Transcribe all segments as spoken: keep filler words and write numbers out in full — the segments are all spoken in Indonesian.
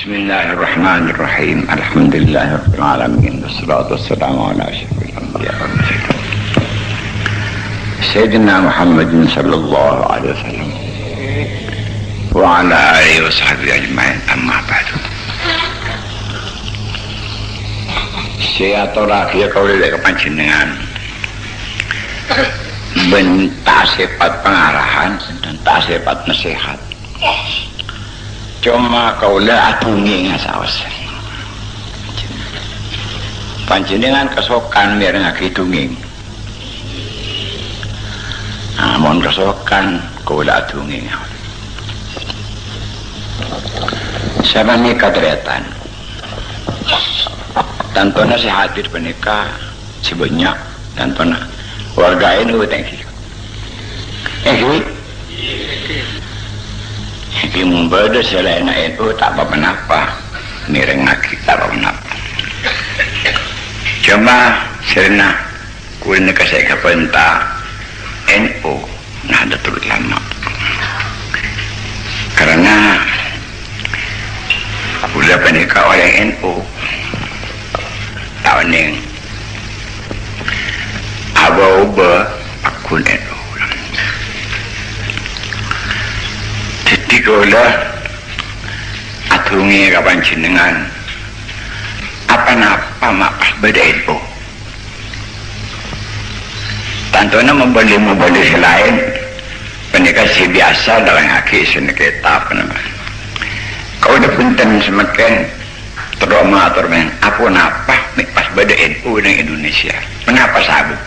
بسم الله الرحمن الرحيم. الحمد لله رب العالمين والصلاة والسلام على أشرف الأنبياء والمرسلين سيدنا محمد صلى الله عليه وسلم وعلى آله وصحبه أجمعين. أما بعد، saya tolak ya kau lihat panjenengan bentak sifat pengarahan dan tak sifat nasihat. Cuma kau lihat atungi ngasawas. Panjenengan kesokan biar ngaki tunging. Namun kesokan kau lihat atungi. Sama nikah deretan. Tantona si hadir penikah si banyak. Tantona warga ini thank you. Eh, iki mumbada selena itu tak apa-apa, mireng kita apa-apa. Cuma serena kulne kasih kapenta N U nada turut lama. Karena udah penikah oleh N U tahun yang aba-uba akun N U. Dikolah atungi kapan jenengan apa napa makas beda itu tantona membeli membeli selain penikah si biasa dalam haki seneketa apa nama kau udah punten semakin trauma tormen apa napa makas beda itu dengan Indonesia kenapa sahabat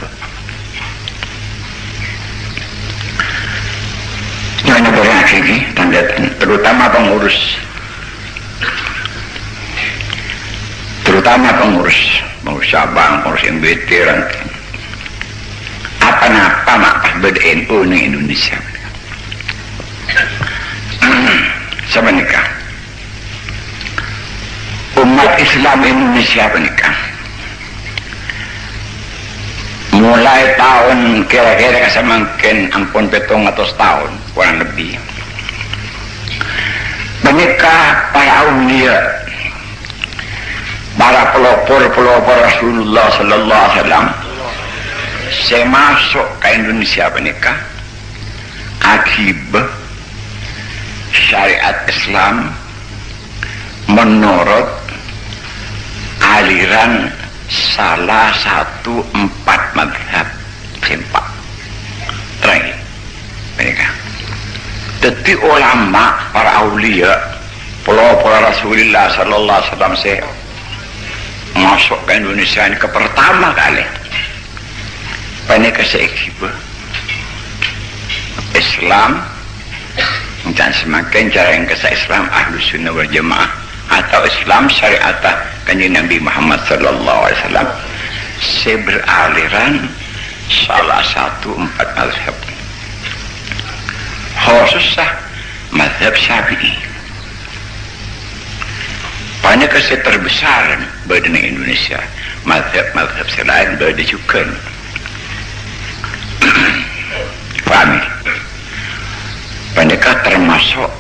banyak orang ini tanda terutama pengurus terutama pengurus pengurus cabang, pengurus M B T apa napa makas beda N U di Indonesia sama nikah umat Islam Indonesia menikah mulai tahun kira-kira semangkin ampun petung atau setahun kurang lebih menikah para awliya para pelopor-pelopor Rasulullah sallallahu alaihi wasallam saya masuk ke Indonesia menikah akibat syariat Islam menurut aliran salah satu empat madhab sempat terakhir mereka tetapi ulama para awliya pelopor Rasulullah sallallahu alaihi wasallam saya masuk ke Indonesia ini ke pertama kali mereka seikhibah Islam dan semakin cara yang kesal Islam Ahlus Sunnah wal Jamaah atau Islam syariat kanjeng Nabi Muhammad sallallahu alaihi wasallam saya beraliran salah satu empat mazhab khususnya mazhab Syafi'i banyak kesih terbesar badan Indonesia mazhab-mazhab selain badan juga pahami banyak termasuk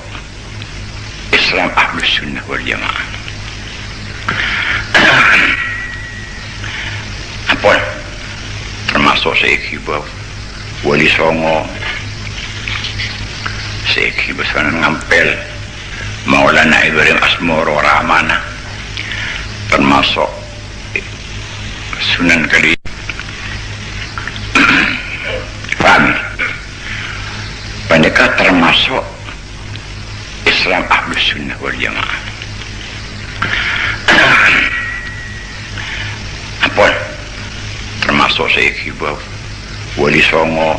Islam Ahlus Sunnah wal Jamaah. Apa? Termasuk seikhibah Wali Songo, seikhibah Sunan Ngampel, Maulana Ibrahim Asmoro Rahmana, termasuk Sunan Kali. Faham? Pendekatan termasuk Islam Ahlus Sunnah wal Jamaah. Apa? Termasuk seikhibah Wali Songo,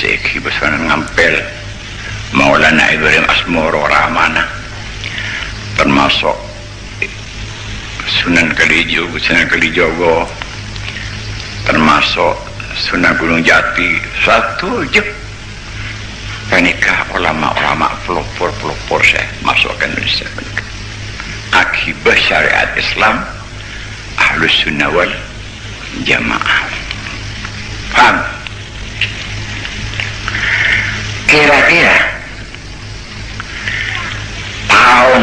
seikhibah Sunan Ngampel, Maulana Ibrahim Asmoro Rahmana, termasuk Sunan Kalijogo, Sunan Kalijogo, termasuk Sunan Gunung Jati, satu je. Penikah ulama-ulama pelopor-pelopor saya masuk ke Indonesia penikah akibat syariat Islam Ahlus Sunnah wal Jamaah. Paham? Kira-kira tahun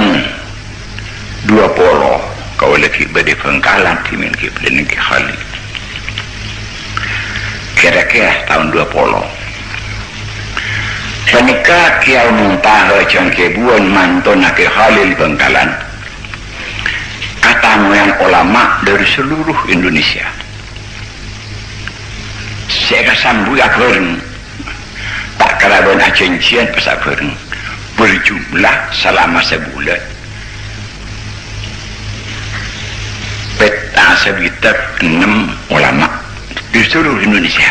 dua puluh kau lagi beri pengkalan timin kita ini kali kira-kira tahun dua puluh panika kial muntah cangkebuan manton ke Khalil Bengkalan katamu yang ulama dari seluruh Indonesia saya kesambu akhirin tak keraban acancian pas akhirin berjumlah selama sebulan peta sekitar enam ulama di seluruh Indonesia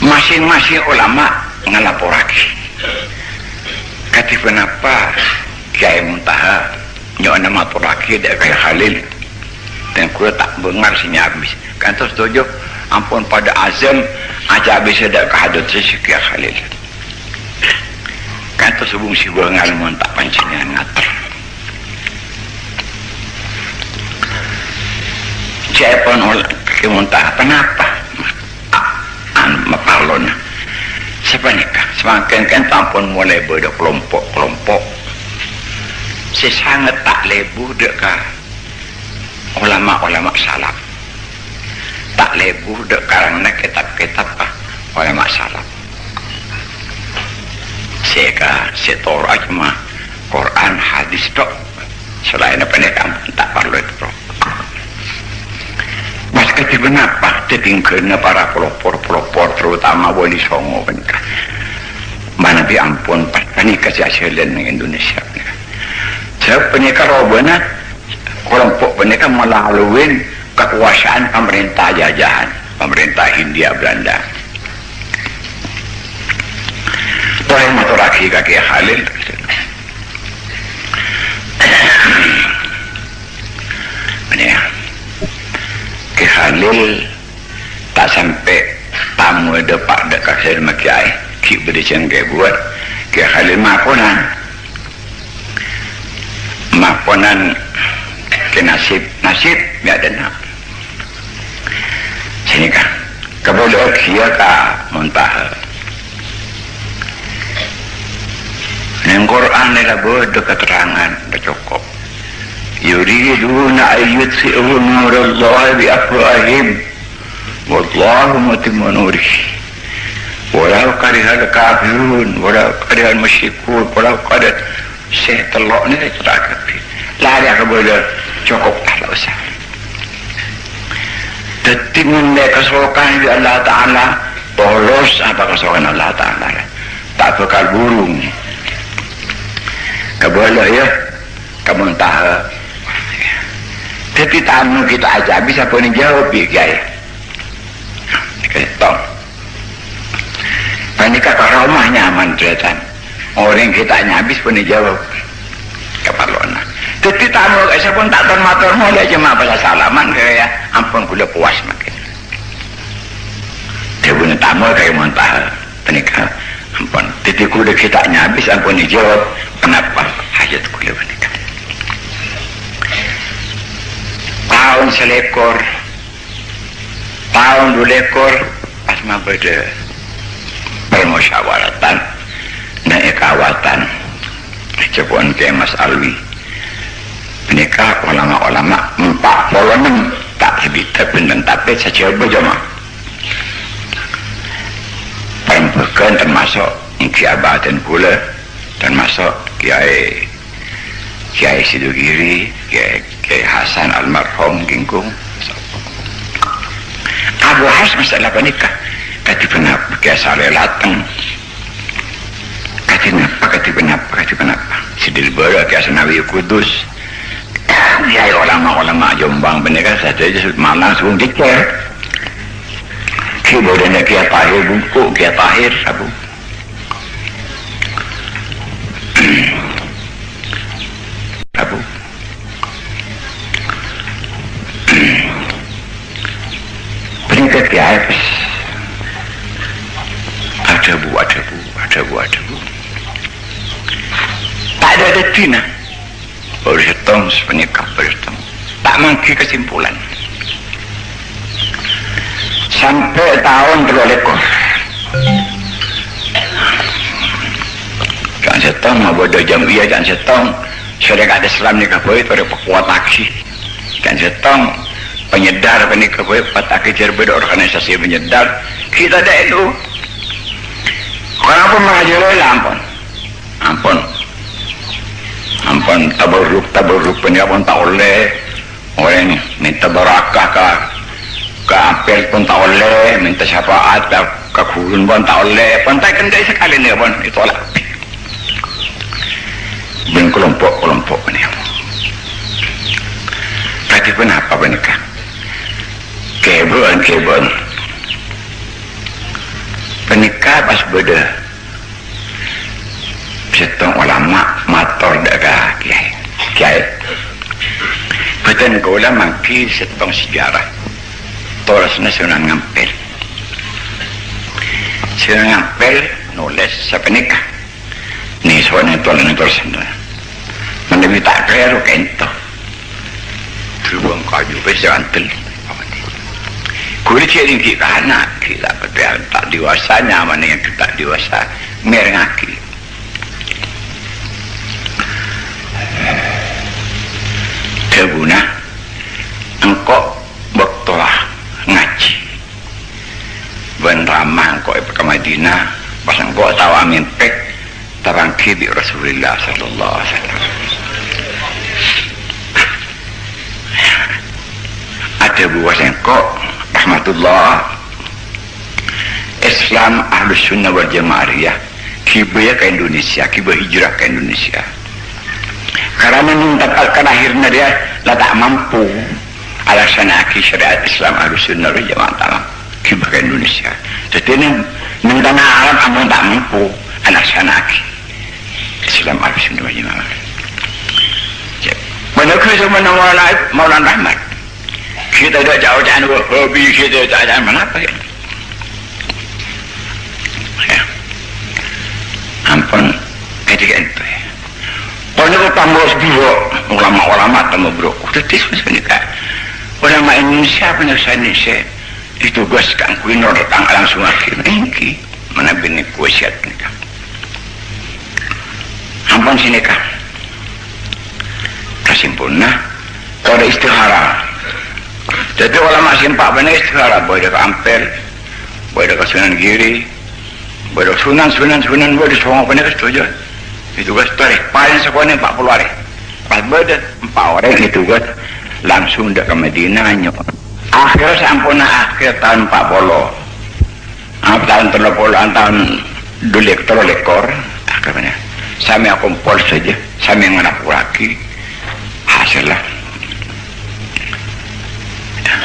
masing-masing ulama ngelaporaki kata kenapa Kiai Muntaha nyonya maturaki dari Kiai Khalil dan aku tak dengar sinya habis kan terus tujuh ampun pada azam aja habis ada kehadut si Kiai Khalil kan terus hubung si bengal tak pancinya ngater Kiai Muntaha kenapa makalonnya sepanika semakin kan tampon mulai beda kelompok-kelompok saya sangat tak lebu dekat ulama-ulama salaf tak lebu dekat karena kitab-kitab ulama salaf saya kah setor cuma Quran hadis dok selain pendekam tak perlu itu mas ketiban apa ditinggalnya para pelopor-pelopor terutama Wali Songo benika mana bi ampun panika kejahsilan di Indonesia sebab penika robana kelompok penika melalui kekuasaan pemerintah jajahan pemerintah Hindia Belanda oleh maturaki kaki Khalil ini Ki Khalil tak sampai tamu depak dekat saya sama Kiai Ki beri cengkeh buat Kiai Khalil makonan makonan ke nasib nasib biar denap sini kan keboleh kia kak Muntaha yang Quran nila bodoh keterangan bercukup yuriduna ayyutsi'u nurallahi bi afwahim wallahu mutimmu nurih walau karihal kafirun walau karihal musyrikun walau karihal saya telok ni terakhir lari aku boleh cukup tak usah tetimun dia kesokan di Allah Ta'ala bolos apa kesokan Allah Ta'ala tak bekal burung tak boleh ya kamu entah tapi tamu kita aja bisa pun jawab ya Kiai Ketong, panika karomah nyaman teratan. Orang kita habis pun dijawab keparlona. Tetapi tamu saya pun tak termatur mulai cuma bahasa salaman kaya ampun kuda puas makin. Tetapi tamu kaya Muntaha panika ampun. Tetapi kuda kita habis ampun dijawab kenapa hajat kuda panika. Tahun selekor. Tahun dulu ekor asma beda permusyawaratan naik kawatan cobaan ke Mas Alwi menikah ulama-ulama empat puluh enam tak hibitab dan tapi saya coba jama perempuan termasuk Kiai Batin Kula termasuk Kiai Kiai Sidogiri Kiai Kiai Hasan almarhum Gingkung Abu Has masalah panika kati kenapa Kiai Saleh lateng kati kenapa kati kenapa kati kenapa Sidil Bara Kiai Senawi Kudus Kiai ulama-ulama Jombang panika saja malang sebelum dikir kibodannya Kiai Tahir Bungkuk Kiai Tahir Abu Abu peringkat Kiai pas ada bu ada bu ada bu ada bu tak ada ada tina baru setong sepenikah baru setong tak mangki kesimpulan sampai tahun terlalu lekor tong mabodo Jambiya kan setong sore kada selam ni kapoe pada pekuat aksi kan setong penyedar penik kapoe pat akhir beda organisasi penyedar kita ada itu kenapa mahajalah ampun ampun ampun tabarruk tabarruk penyapun tak oleh orang minta barakah ka ka apel pun tak oleh minta syafaat kakulun pun tak oleh pantai kendai sekali ni pun ditolak ben kelompok-kelompok ni tadi pun apa benika kebon-kebon penikah pas beda setong ulama mator daga kiai kiai beten ke ulama ki setong sejarah tolas nasional ngampel sudah ngampel nulis sepenikah ni soalnya tuan yang tulis mendemi tak kaya ruka entah terbuang kaju besar antel kulit sharing kita anak kita berpihak tak dewasanya mana yang kita dewasa merengaki kebuna engkau bertolak ngaji ben ramah engkau ke Madinah pas engkau tahu amin pek terangki di Rasulullah sallallahu alaihi wasallam ada buah engkau rahmatullah Islam Ahlus Sunnah wal Jamaah kibaya ke Indonesia kibaya hijrah ke Indonesia karena meninggalkan akhirnya dia lah tak mampu alasan aki syariat Islam Ahlus Sunnah wal Jamaah kibaya ke Indonesia jadi ini tanah Arab amun tak mampu alasan aki Islam Ahlus Sunnah wal Jamaah benar kisah menawar maulan rahmat kita dah jauh-jauh hobi kita tak ada mana apa ya? Ampun, ketika itu ya. Kalau kita tambah dua ulama-ulama tambah bro, udah tis misalnya ulama Indonesia penyelesaian Indonesia ditugaskan kuinor datang langsung akhirnya ini mana bini kuasiat nikah. Ampun sini kah? Kesimpulnya, kalau istihara. Jadi ulama simpak benar istihara boleh dekat Ampel, boleh dekat Sunan Giri, boleh dekat Sunan, Sunan, Sunan, boleh dekat Songo benar setuju. Itu gas tarik paling sekurang-kurangnya empat puluh hari. Pas boleh empat orang itu gas langsung dekat Madinah nyok. Akhir sampuna akhir tahun empat puluh, tahun terlalu puluhan tahun dulek terlekor. Akhirnya, sambil aku kumpul saja, sambil menganak laki, hasillah.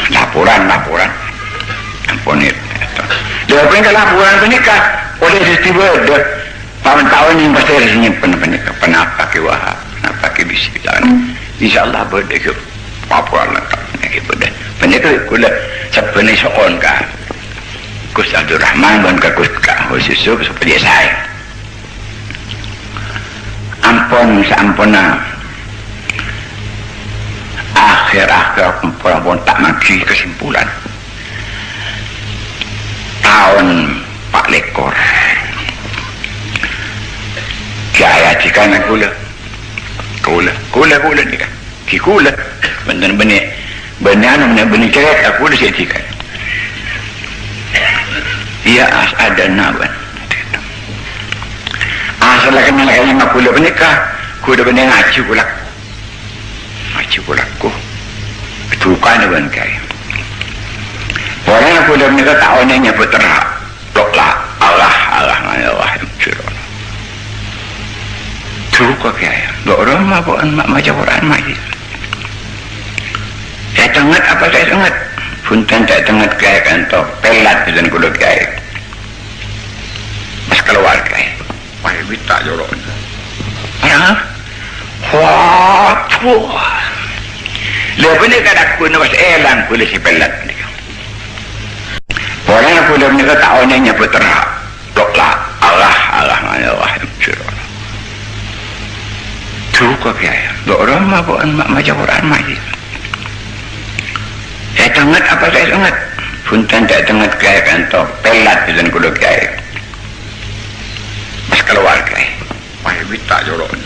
Laporan-laporan ampun itu laporan ke laporan penikah oleh setiba tahun-tahun yang pasti harus nyimpen penikah kenapa ke Wahab kenapa ke Bisi insyaAllah berdek laporan lengkap penikah kuda sepenuh seorang kah Gus Abdul Rahman dan Gus Kak Husisub seperti saya ampun seampunah akhir-akhir kumpulan pun tak magi kesimpulan tahun Pak Lekor kaya jika nak gula gula gula gula ni kan kikula benar-benar benar-benar cerit aku dah siatikan ia ada naban asal lah kena kena nak gula penikah kuda benar ngaji gula ngaji gula ku bukan dengan kaya orang yang sudah menikah tahunnya nyebut terhak loklah Allah Allah Allah yang curah cukup kaya orang mabuan macam orang majlis saya tengah apa saya tengah punten saya tengah kaya kan toh pelat dan kudu kaya pas keluar kaya pakai bita jorok orang wah tuh lebih ni kadang pun nampak elang boleh si pelat ni. Orang aku dah menikah tahun yang nyebut terhak. Loklah Allah Allah Allah yang curah. Cukup kaya. Orang mabuk mak macam orang majlis. Saya tengah apa saya tengah. Punten saya tengah kaya kan toh pelat dan kudu kaya. Pas keluar kaya. วิตะโยโรน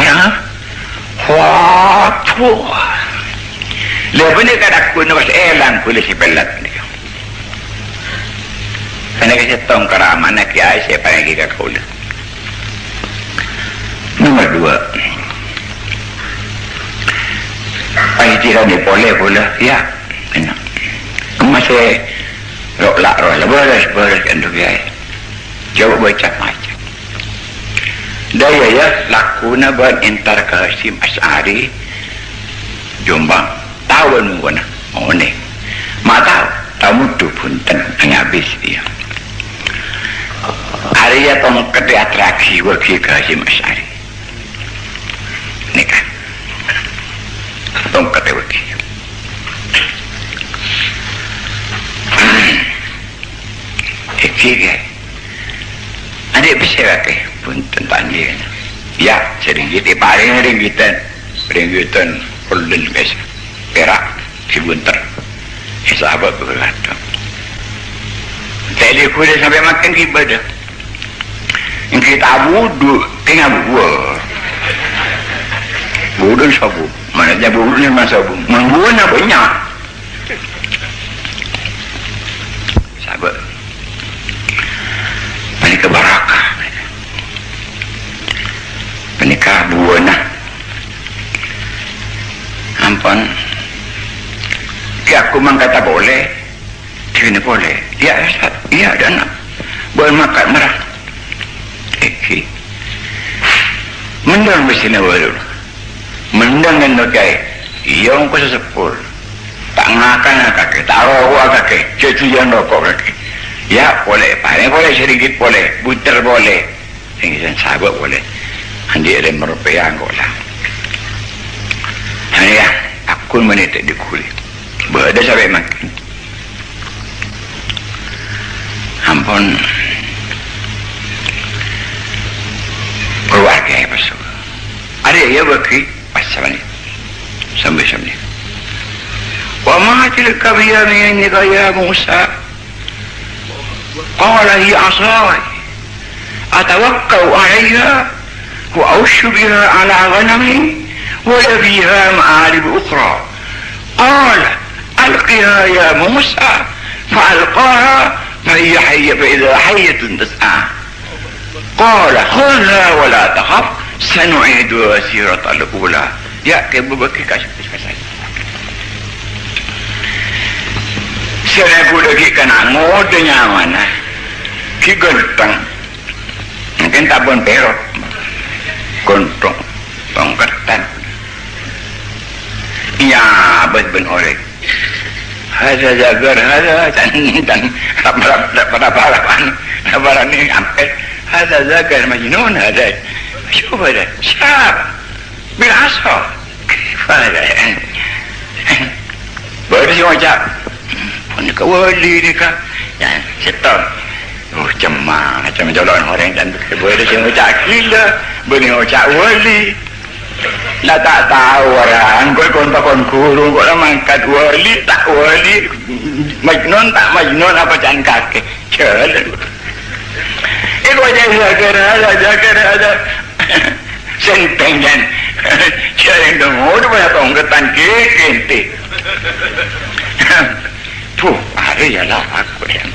นะฮวาทัวเลวนี่ก็ดักคุณว่าเอลังคุณสิเปลัดนี่อันนี้ก็จะต้องกระมานะกี่ไอ้เสพอะไรกี่กระโถนนี่มาดูไอ้ที่เราเนี่ยพอเล่พอเล่ยากนะmasih roh lah roh lah beres beres untuk dia coba baca macam daya ya lakuna ban entar Qasim Asy'ari Jombang tahun mana oh ni mata tamu tu pun tengah habis dia hari ya tong kete atraksi waki Qasim Asy'ari ni kan tong kete waki Jika ada berserakai pun tentang dia, ya seringgit, paling ringgitan, ringgitan golden guys, perak, sebunter, sahabat bergerak. Tadi aku dah sampai makan ibadah, kita budu, kita buat, budu sabu, mana dia budu ni masa sabu, menggunakan banyak, sahabat. Mereka barakah mereka buana ampun aku memang kata boleh dia boleh dia ya, ada boleh makan merah eki mendang bersini waduh mendang dan dokai iya aku sesepul tak ngakan kakek taruh aku kakek cucuan rokok kakek ya boleh, paling boleh, sedikit boleh, buter boleh, tinggian sahabat boleh, handi ada merupakan angkot lah. Hanya ya, aku menit di kulit, berada sampai makin. Ampun, keluarga yang pasal. Ada ya bagi pasal ni, sampai sampai. Wa ma tilka biyaminika ya Musa. قال هي عصاي أتوكأ عليها وأوش بها على غنمي ولبيها مآرب أخرى قال ألقها يا موسى فألقاها فهي حية فإذا حية تسعى قال خذها ولا تخف سنعيدها سيرة الأولى يأتي ببكي كاشف saya aku lagi kena ngodenya mana ki genteng mungkin tabon perut gontong tongketan iya abad ben oleh ada jagar ada tangin tang rap rap rap rapan rapan ini ampet ada jagar majnun ada coba deh siap berasa kifara baru siapa ni kau wali ni kau, yang setor, oh cemang, cemang jalan orang dan boleh sengucap gila, boleh sengucap wali, dah tak tahu orang, kau kontakon guru, kau dah mangkat wali tak wali, majnun tak majnun apa jangan kakek, jalan, itu aja jaga ada jaga ada, senteng dan, jalan dong, udah banyak tongketan kekente. Puh, ada ya lah aku yang.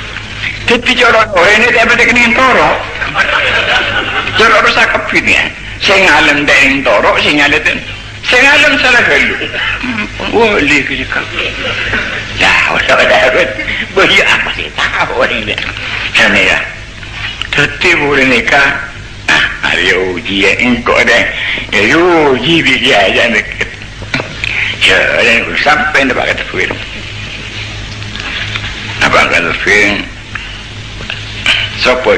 Tapi corong orang ini tiap dekat ni toro. Corong rusak kepinnya. Saya ngalam dari toro, saya ngalam tu. Saya ngalam salah kelu. Wah, lirik kau. Dah, dah, dah. Beri apa sih tahu orang ini? Hanya ya. Tapi boleh nikah. Ayo dia engkau deh. Ayo dia aja nak. Jangan sampai nampak kata film. Abang kata film sopot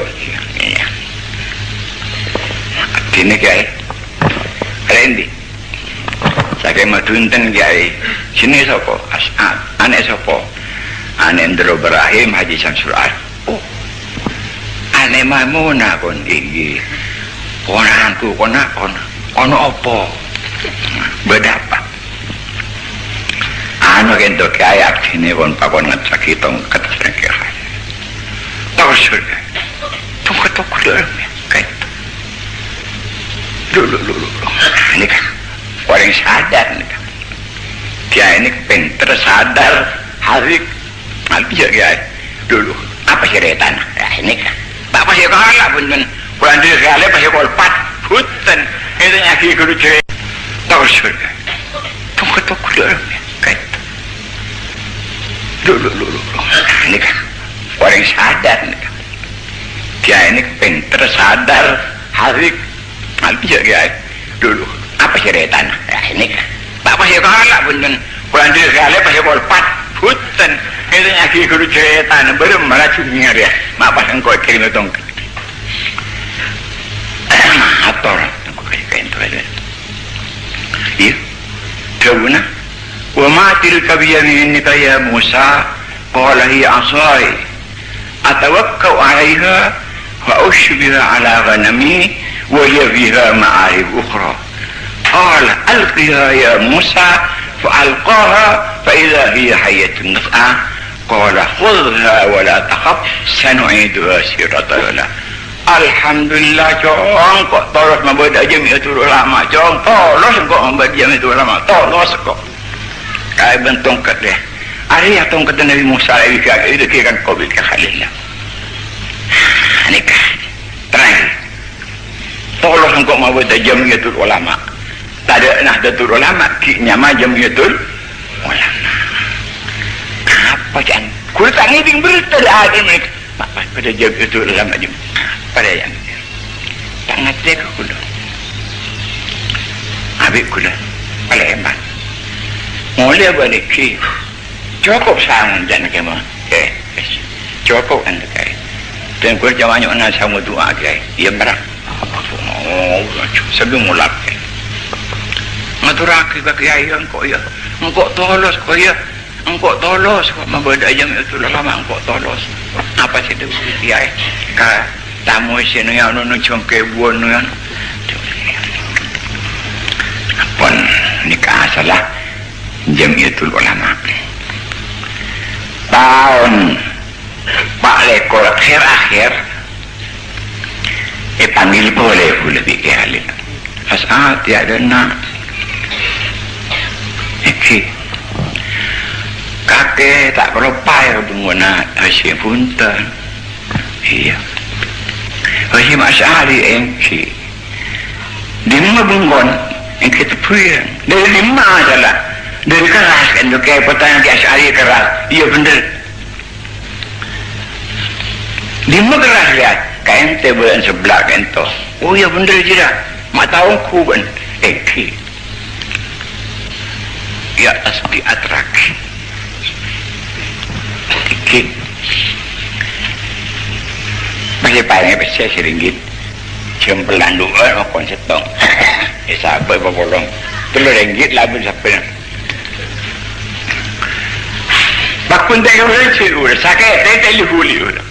ini ini kaya rendi saya mau tuntan kaya sini sopo aneh sopo aneh Ndro Ibrahim Haji Samsul Ar oh aneh Maimuna kon ini konanku konak konak konak opo berdapat anu kento kaya sini kon pakon ngecaki tongkat kaya tau surga tongkat tongkat kaya dulu dulu ini kan orang sadar ini kan. Dia ini pinter sadar hari nanti ya dulu apa sih retan ya ini kan bapak sih kalah punten kurang diri kali pas sih kolpat punten itu nyaki guru cerai terus tunggu tunggu dulu kayak dulu dulu ini kan orang sadar ini kan. Dia ini pinter sadar hari nanti ya dulu apa sih retan ya ini kan bapak sih kalah punten kurang diri kali pas sih kolpat punten itu nyaki guru cerai tanah belum malah cunggir ya mak pas engkau kiri nutong atau engkau kiri kain tuan iya jauhna wa ma'atil kabiyamihinni kaya Musa qawalahi asai atawakkau alaiha wa usbiha ala ghanami wa yabiha ma'arib ukhra qala alqiha ya Musa فألقاها فإذا هي حية تسعى قال خذها ولا تخف سنعيدها سيرتها الحمد لله جون kok terus membaca jamiatul ulama jong terus kok membaca jamiatul ulama terus kok kayak bentung ke deh ari atong ke Nabi Musa alaihi salam itu kan qabil ke khalilnya nikah terang terus kok membaca jamiatul ulama tak ada Nahdlatul Ulama kiknya majam gitu ulama apa jangan kulit tangi ding berita ada mereka apa pada jam itu ulama jam pada yang tangan saya ke kuda habis kuda oleh emang mulai balik ki cukup sangun dan kemah eh cukup anda kai dan kuda jamannya orang sangu doa kai dia merah apa pun oh sebelum mulak maturaki bagi ayah engkau ya engkau tolos kau ya engkau tolos kau membaca jam itu lama engkau tolos apa sih itu ya ka tamu sini yang nunu cungke buon nuan pun nikah salah jam itu lama tahun pak lekor akhir akhir eh panggil boleh boleh dikali saat tiada nak Eki, kakek tak perlu payah pengguna Asyik punten iya Asyik masyari Eki lima pengguna Eki tepuyan dari lima adalah dari keras itu kayak pertanyaan ke Asyari keras iya bener lima keras lihat kain tebelan sebelah kain to oh iya bener juga mak tahu kuban Eki ya asbi atraki dikit masih paling besar seringgit jempelan dua makan setong ya sabar berbolong telur ringgit labun sabar bakun tak urus urus sakit tak teli huli urus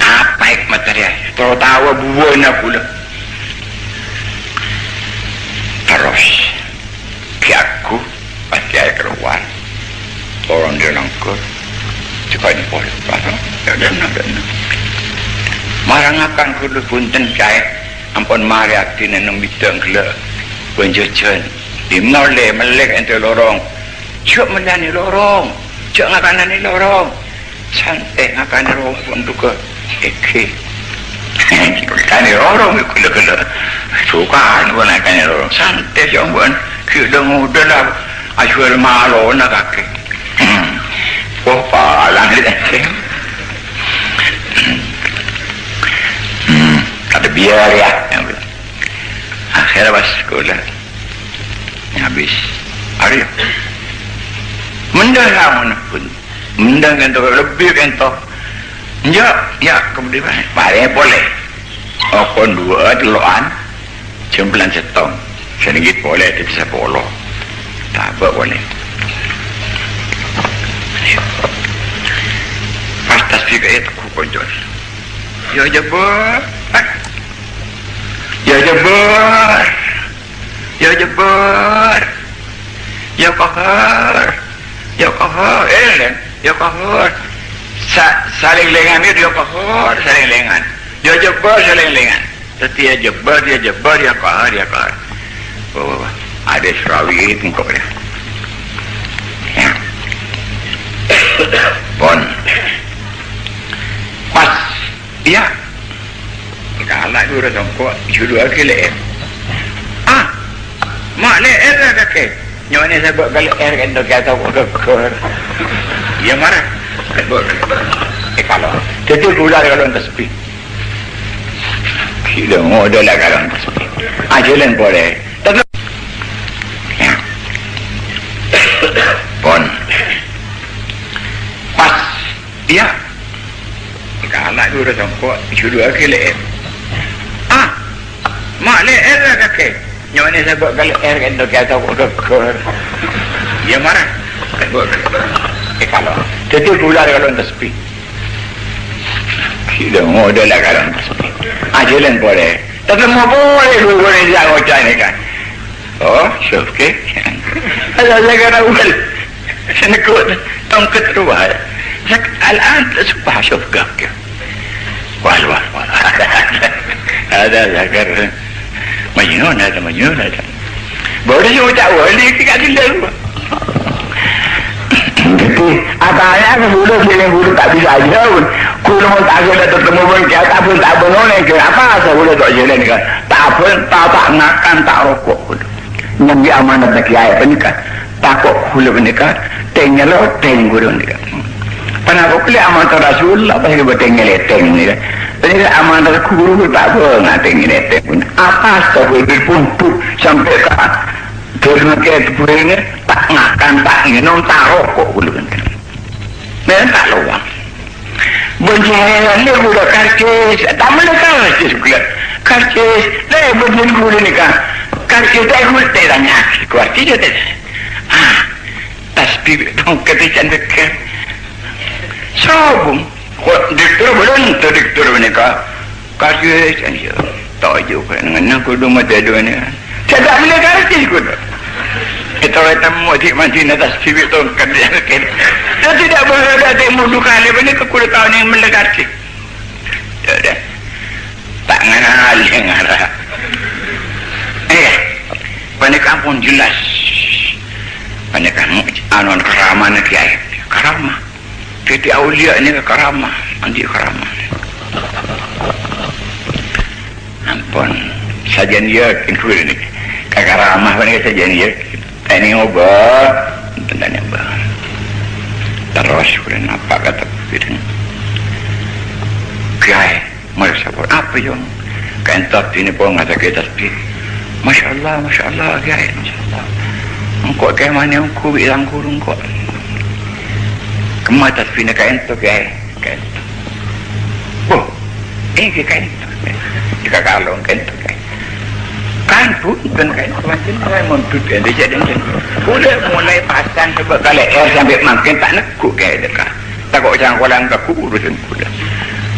apa hikmat dia tertawa buwana pula terus kiaku pasti ada keluar orang dia nangkur cukai boleh pasang ya dan dan marangakan kudu punten saya ampun mari akti nenung bidang gela penjejen dimole melek ente lorong cuk menani lorong cuk ngakanan ni lorong santai ngakanan lorong untuk ke eke ngakanan lorong gula-gula sukaan pun ngakanan lorong santai cuk pun kita muda lah asyik malu nak kaki, wah palang ni dah. Ada biar ya, akhirnya pas sekolah habis, hari mendang mana pun, mendang entah lebih entah, ya ya kemudian paling boleh, aku dua teloan, cempelan setong. Senggit boleh, tapi saya boleh tak boleh pas tasbih itu aku konjol ya jebar ya jebar ya jebar ya kahar ya kahar eh ya kahar saling lengan itu ya kahar saling lengan ya jebar saling lengan तो या जब्बार या जब्बार या कहार या कहार वो आदेश रावी तुमको pon pas dia dah lah dulu sangko judul akile ah mak le er dah ke nyone sebab gal er kan dah tahu kor ya marah eh kalau itu dulu kalau entas pi kilo modal kalau entas pi ajulen boleh pon dia dah lah dulu sangko judul akile ah mak le er dah ke nyone sebab gal er kan dah tahu kor ya marah eh kalau itu dulu kalau entas pi kilo modal kalau entas pi ajulen boleh tapi mau boleh dulu ni jangan cai kan oh syuk ke ada jaga awal sana kot tangkat ruah الآن تصبح شوف قبك وال وال وال هذا ذكر مجنون هذا مجنون هذا بوري شو تعول ليك قاعد يلعب أتايا كسولو كيلين كولو تابيس أجاون كولو من تاكل تتمو من كات أبون تابونون كي apa سولو تاجلين كات تابون تابع نكان تاركو كولو نبي أمانة تكيا بنيكات تاكو كولو بنيكات تينجلو تينغورو بنيكات Pernah aku klik amanah Rasul, apa yang buat tengah leteng ni kan? Pernah amanah guru tak boleh nak tengah leteng pun. Apa sebab itu pun tu sampai tak terima kerja punya tak ngakan tak ingin non taruh kok ulu kan? Mereka tak luang. Bunyian ni budak karcis, tak mana karcis budak karcis. Dah bunyian guru ni kan? Karcis tak guru tidak nyak, karcis tidak. Ah, tasbih dong ketijan dekat. Sobum, diktur belum tu diktur mereka kasih saja. Tak juga dengan aku dua mata dua ni. Cakap mereka kasih aku. Kita kita mau di mana atas civil tu kerja kerja. Saya tidak berada di mudu kali ini kekuatan tahun yang mendekati. Ada tangan hal yang arah. Eh, mereka pun jelas. Mereka mu anon kerama nak kiai kerama. Jadi awliya ni karamah, anti karamah. Ampun, sajian dia itu ni. Karamah mana sajian dia? Ini obat, tentang apa? Terus kemudian apa kata kemudian? Kiai, mereka pun apa yang kantor ini pun ada kita sih. Masya Allah, Masya Allah, Kiai, Masya Allah. Engkau ke mana? Engkau bilang kurung kau. Kemana tak fina kain tu gay, kain tu. Oh, ini kain tu. Jika kalau kain tu gay, kain tu bukan kain tu macam mana montut ada jadi macam. Sudah mulai pasang sebab kalau air sampai makin tak nak ku gay dekat. Tak kau jangan kau langkah ku urusan ku dah.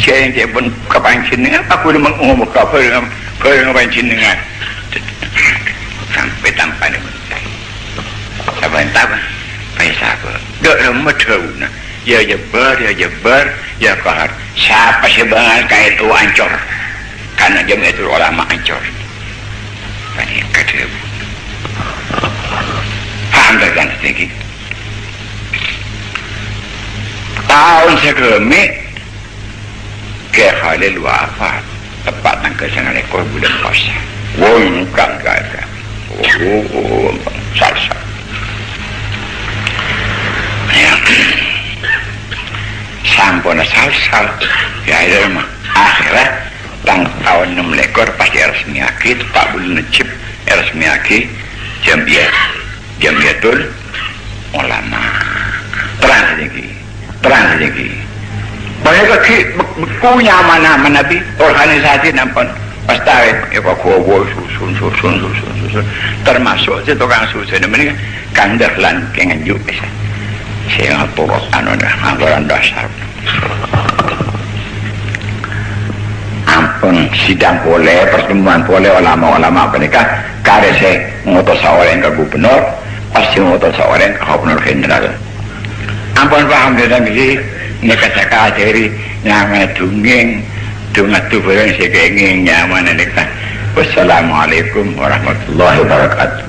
Saya yang dia pun kepancing dengan aku dah mengumum kau perang perang kepancing dengan sampai tanpa dia mentai. Saban taban. Saya sabar. Dok lama tahu na. Ya jebar, ya jebar, ya kahar. Siapa sebangan kaya itu ancur. Karena jam itu ulama ancur. Banyak kata. Faham tak kan sedikit? Tahun segeme ke Khalil wafat. Tepat tanggal sangat ekor bulan puasa. Wong kan kata. Oh, oh, salsa. Sampun asal-asal ya itu mah akhirat tahun enam lekor pasti resmi aki tak boleh necip resmi aki jamiah jamiatul ulama terang lagi terang lagi banyak lagi punya mana-mana nabi organisasi nampak pasti apa kubu susun susun susun susun termasuk si tukang susun ini kandar lan kenganjuk saya ngapok anu dah anggaran dasar ampun sidang boleh pertemuan boleh ulama-ulama mereka karena saya ngutus seorang ke gubernur pasti ngutus seorang ke gubernur jenderal ampun paham dengan ini mereka cakap dari yang ngedungin Tunggatu barang saya keinginnya nyaman. Wassalamualaikum warahmatullahi wabarakatuh.